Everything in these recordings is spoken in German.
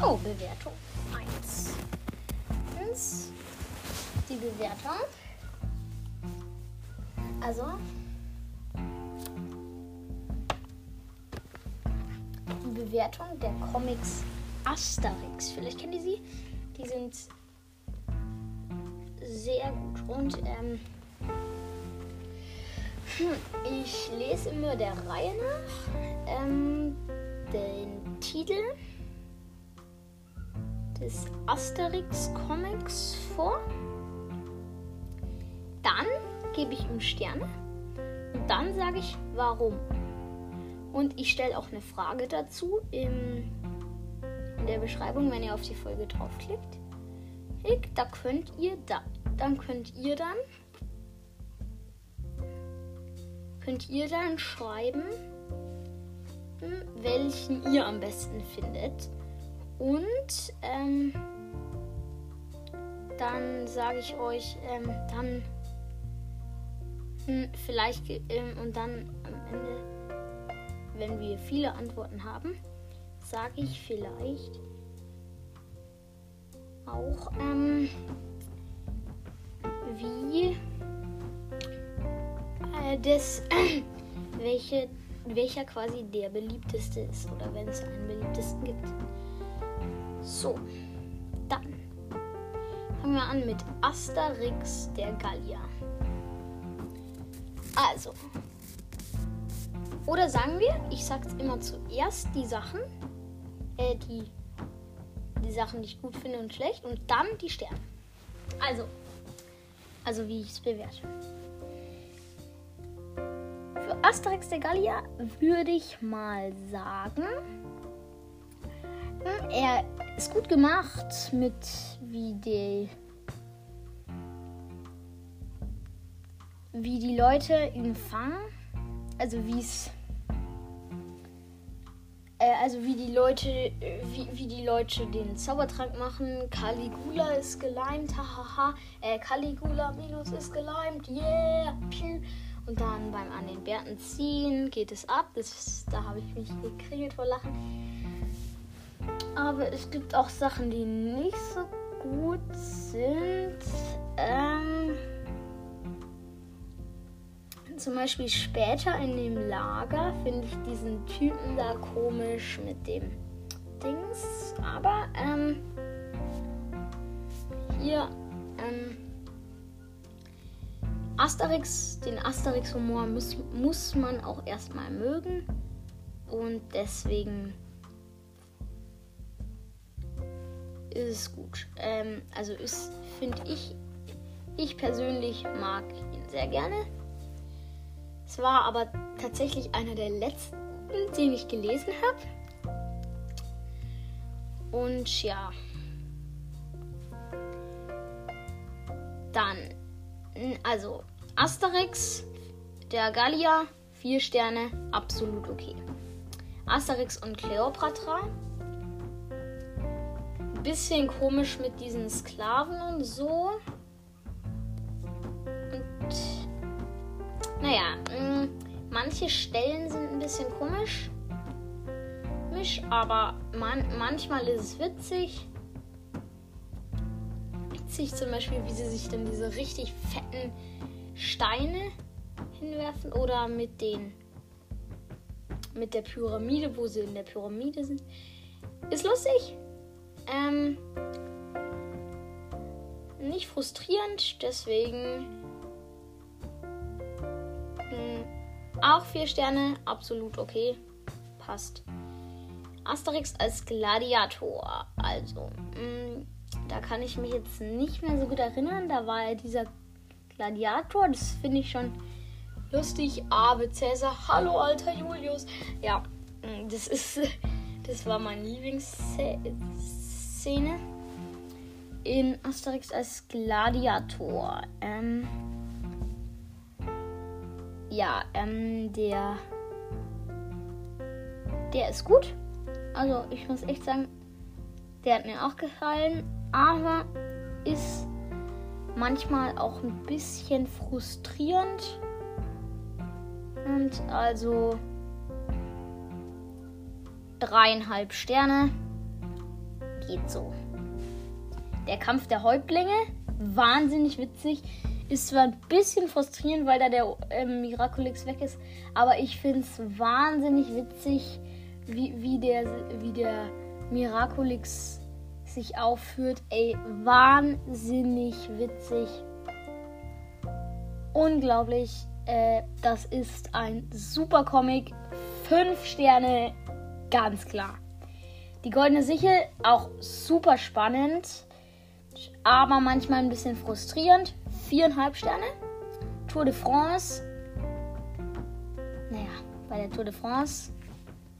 So, Bewertung 1. Die Bewertung. Also, die Bewertung der Comics Asterix. Vielleicht kennt ihr sie. Die sind sehr gut. Und ich lese immer der Reihe nach den Titel des Asterix-Comics vor. Dann gebe ich ihm Sterne und dann sage ich, warum. Und ich stelle auch eine Frage dazu in der Beschreibung, wenn ihr auf die Folge draufklickt. Dann könnt ihr schreiben, welchen ihr am besten findet. Und dann sage ich euch, und dann am Ende, wenn wir viele Antworten haben, sage ich vielleicht auch, wie welcher quasi der beliebteste ist oder wenn es einen beliebtesten gibt. So, dann fangen wir an mit Asterix der Gallier. Also, oder sagen wir, ich sag's immer zuerst die Sachen, die ich gut finde und schlecht, und dann die Sterne. Also wie ich es bewerte. Für Asterix der Gallier würde ich mal sagen, er ist gut gemacht mit wie die Leute ihn fangen, wie die Leute den Zaubertrank machen. Caligula ist geleimt, hahaha. Caligula minus ist geleimt, yeah. Und dann beim an den Bärten ziehen geht es ab. Da habe ich mich gekriegelt vor Lachen. Aber es gibt auch Sachen, die nicht so gut sind. Zum Beispiel später in dem Lager finde ich diesen Typen da komisch mit dem Dings. Aber den Asterix-Humor muss man auch erstmal mögen. Und deswegen ist es gut. Ich persönlich mag ihn sehr gerne. Es war aber tatsächlich einer der letzten, den ich gelesen habe. Und ja. Dann, also Asterix, der Gallier, 4 Sterne, absolut okay. Asterix und Kleopatra. Ein bisschen komisch mit diesen Sklaven und so. Naja, manche Stellen sind ein bisschen komisch, aber manchmal ist es witzig. Witzig zum Beispiel, wie sie sich dann diese richtig fetten Steine hinwerfen oder mit der Pyramide, wo sie in der Pyramide sind. Ist lustig. Nicht frustrierend, deswegen... Auch 4 Sterne, absolut okay, passt. Asterix als Gladiator, also, da kann ich mich jetzt nicht mehr so gut erinnern, da war ja dieser Gladiator, das finde ich schon lustig, Ave Cäsar, hallo alter Julius, ja, das war meine Lieblingsszene in Asterix als Gladiator, ja, der ist gut. Also ich muss echt sagen, der hat mir auch gefallen, aber ist manchmal auch ein bisschen frustrierend. Und also 3,5 Sterne. geht so. Der Kampf der Häuptlinge, wahnsinnig witzig. Ist zwar ein bisschen frustrierend, weil da der Miraculix weg ist, aber ich finde es wahnsinnig witzig, wie der Miraculix sich aufführt. Ey, wahnsinnig witzig. Unglaublich. Das ist ein super Comic. 5 Sterne, ganz klar. Die Goldene Sichel, auch super spannend, aber manchmal ein bisschen frustrierend. 4,5 Sterne. Tour de France. Naja, bei der Tour de France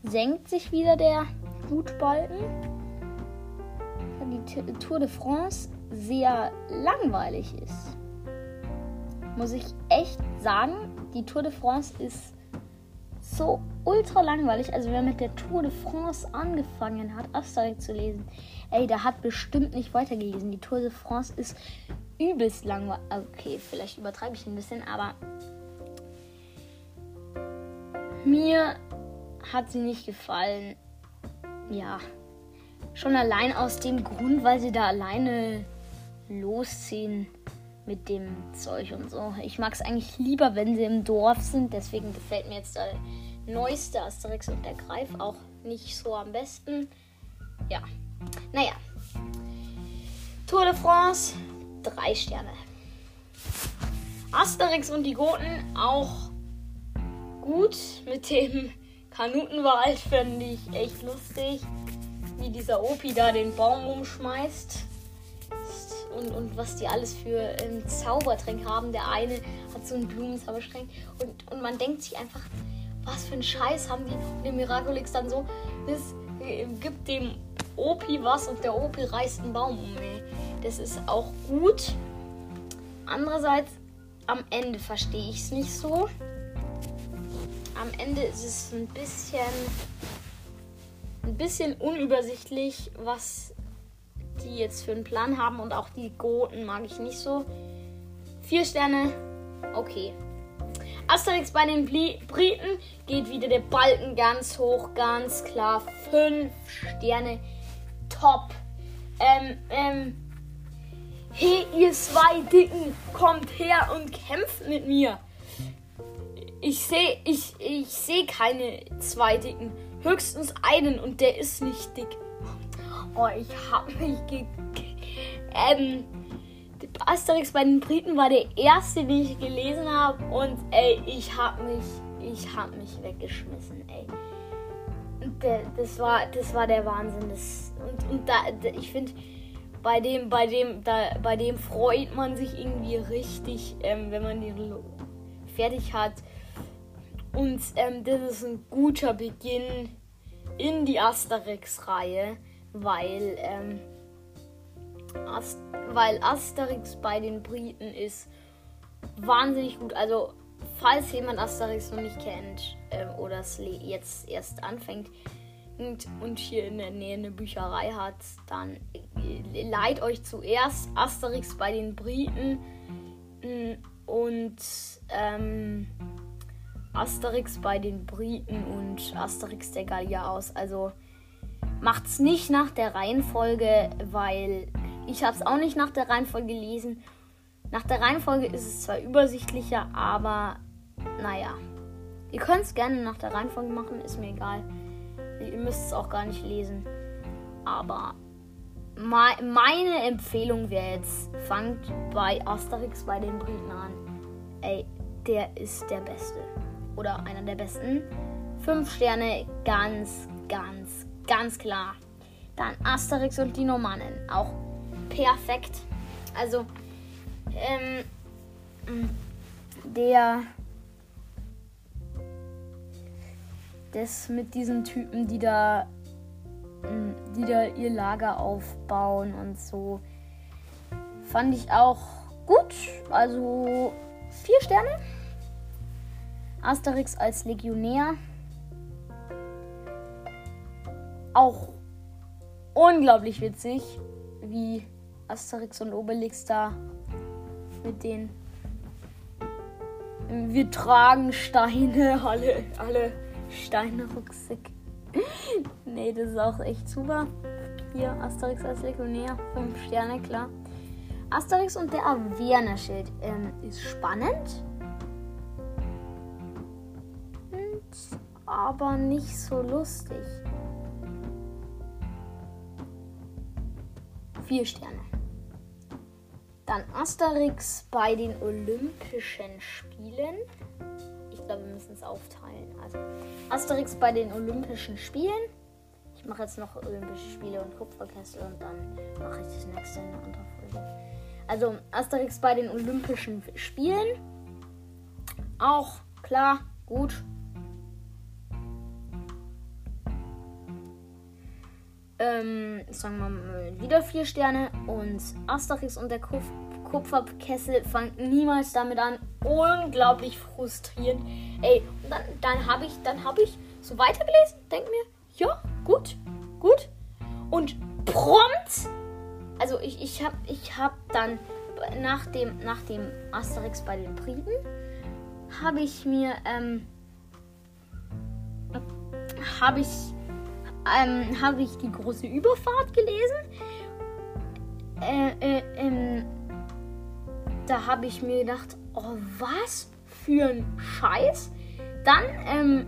senkt sich wieder der Blutbalken. Die Tour de France sehr langweilig ist. Muss ich echt sagen, die Tour de France ist so ultra langweilig. Also wer mit der Tour de France angefangen hat, Asterix zu lesen, ey, der hat bestimmt nicht weitergelesen. Die Tour de France ist übelst langweilig. Okay, vielleicht übertreibe ich ein bisschen, aber mir hat sie nicht gefallen. Ja, schon allein aus dem Grund, weil sie da alleine losziehen mit dem Zeug und so. Ich mag es eigentlich lieber, wenn sie im Dorf sind. Deswegen gefällt mir jetzt der neueste Asterix und der Greif auch nicht so am besten. Ja, naja. Tour de France, 3 Sterne. Asterix und die Goten, auch gut. Mit dem Kanutenwald finde ich echt lustig, wie dieser Opi da den Baum umschmeißt. Und was die alles für Zaubertränke haben. Der eine hat so einen Blumenzaubertränk. Und man denkt sich einfach, was für einen Scheiß haben die. Und der Miraculix dann so, das gibt dem Opi was und der Opi reißt einen Baum um. Das ist auch gut. Andererseits, am Ende verstehe ich es nicht so. Am Ende ist es ein bisschen unübersichtlich, was die jetzt für einen Plan haben, und auch die Goten mag ich nicht so. 4 Sterne, okay. Asterix bei den Briten geht wieder der Balken ganz hoch, ganz klar. 5 Sterne, top. Hey, ihr zwei Dicken, kommt her und kämpft mit mir. Ich sehe keine zwei Dicken, höchstens einen, und der ist nicht dick. Oh, ich hab mich Asterix bei den Briten war der erste, den ich gelesen habe, und ey, ich hab mich weggeschmissen, ey. Und das war der Wahnsinn. Ich finde, bei dem freut man sich irgendwie richtig, wenn man den fertig hat. Und das ist ein guter Beginn in die Asterix-Reihe. Weil Asterix bei den Briten ist wahnsinnig gut. Also, falls jemand Asterix noch nicht kennt oder es jetzt erst anfängt und hier in der Nähe eine Bücherei hat, dann leiht euch zuerst Asterix bei den Briten und Asterix bei den Briten und Asterix der Gallier aus. Also, macht's nicht nach der Reihenfolge, weil ich hab's auch nicht nach der Reihenfolge gelesen. Nach der Reihenfolge ist es zwar übersichtlicher, aber naja. Ihr könnt's gerne nach der Reihenfolge machen, ist mir egal. Ihr müsst es auch gar nicht lesen. Aber meine Empfehlung wäre jetzt, fangt bei Asterix bei den Briten an. Ey, der ist der Beste. Oder einer der Besten. 5 Sterne, ganz klar. Dann Asterix und die Normannen. Auch perfekt. Also, das mit diesen Typen, die da ihr Lager aufbauen und so, fand ich auch gut. Also, 4 Sterne. Asterix als Legionär. Auch unglaublich witzig, wie Asterix und Obelix da mit den wir tragen Steine, alle Steine-Rucksack. Nee, das ist auch echt super. hier Asterix als Legionär vom Sterne, klar. Asterix und der Averna-Schild ist spannend, aber nicht so lustig. 4 Sterne. Dann Asterix bei den Olympischen Spielen. Ich glaube, wir müssen es aufteilen. Also Asterix bei den Olympischen Spielen. Ich mache jetzt noch Olympische Spiele und Kupferkessel und dann mache ich das nächste in einer anderen Folge. Also Asterix bei den Olympischen Spielen. Auch klar, gut. Sagen wir mal wieder 4 Sterne und Asterix und der Kupferkessel fangt niemals damit an. Unglaublich frustrierend. Ey, und dann habe ich so weitergelesen, denk mir, ja, gut. Und prompt, also ich hab dann nach dem Asterix bei den Briten, habe ich mir habe ich die große Überfahrt gelesen. Da habe ich mir gedacht, oh, was für ein Scheiß. Dann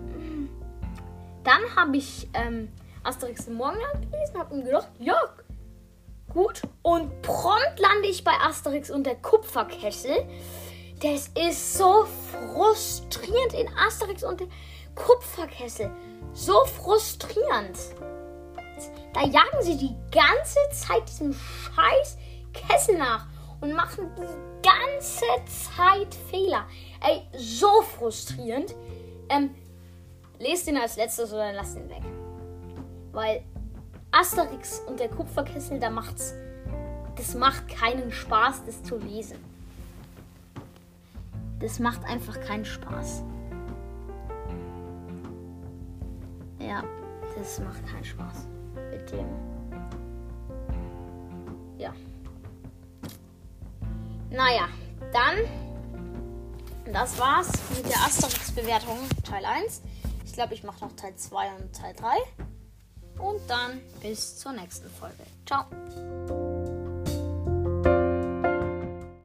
habe ich Asterix im Morgenland gelesen, habe mir gedacht, ja, gut. Und prompt lande ich bei Asterix und der Kupferkessel. Das ist so frustrierend in Asterix und der Kupferkessel. So frustrierend. Da jagen sie die ganze Zeit diesem scheiß Kessel nach und machen die ganze Zeit Fehler. Ey, so frustrierend. Lest den als letztes oder lasst ihn weg. Weil Asterix und der Kupferkessel, das macht keinen Spaß, das zu lesen. Das macht einfach keinen Spaß. Ja, das macht keinen Spaß mit dem. Ja. Naja, dann, das war's mit der Asterix-Bewertung Teil 1. Ich glaube, ich mache noch Teil 2 und Teil 3. Und dann bis zur nächsten Folge. Ciao.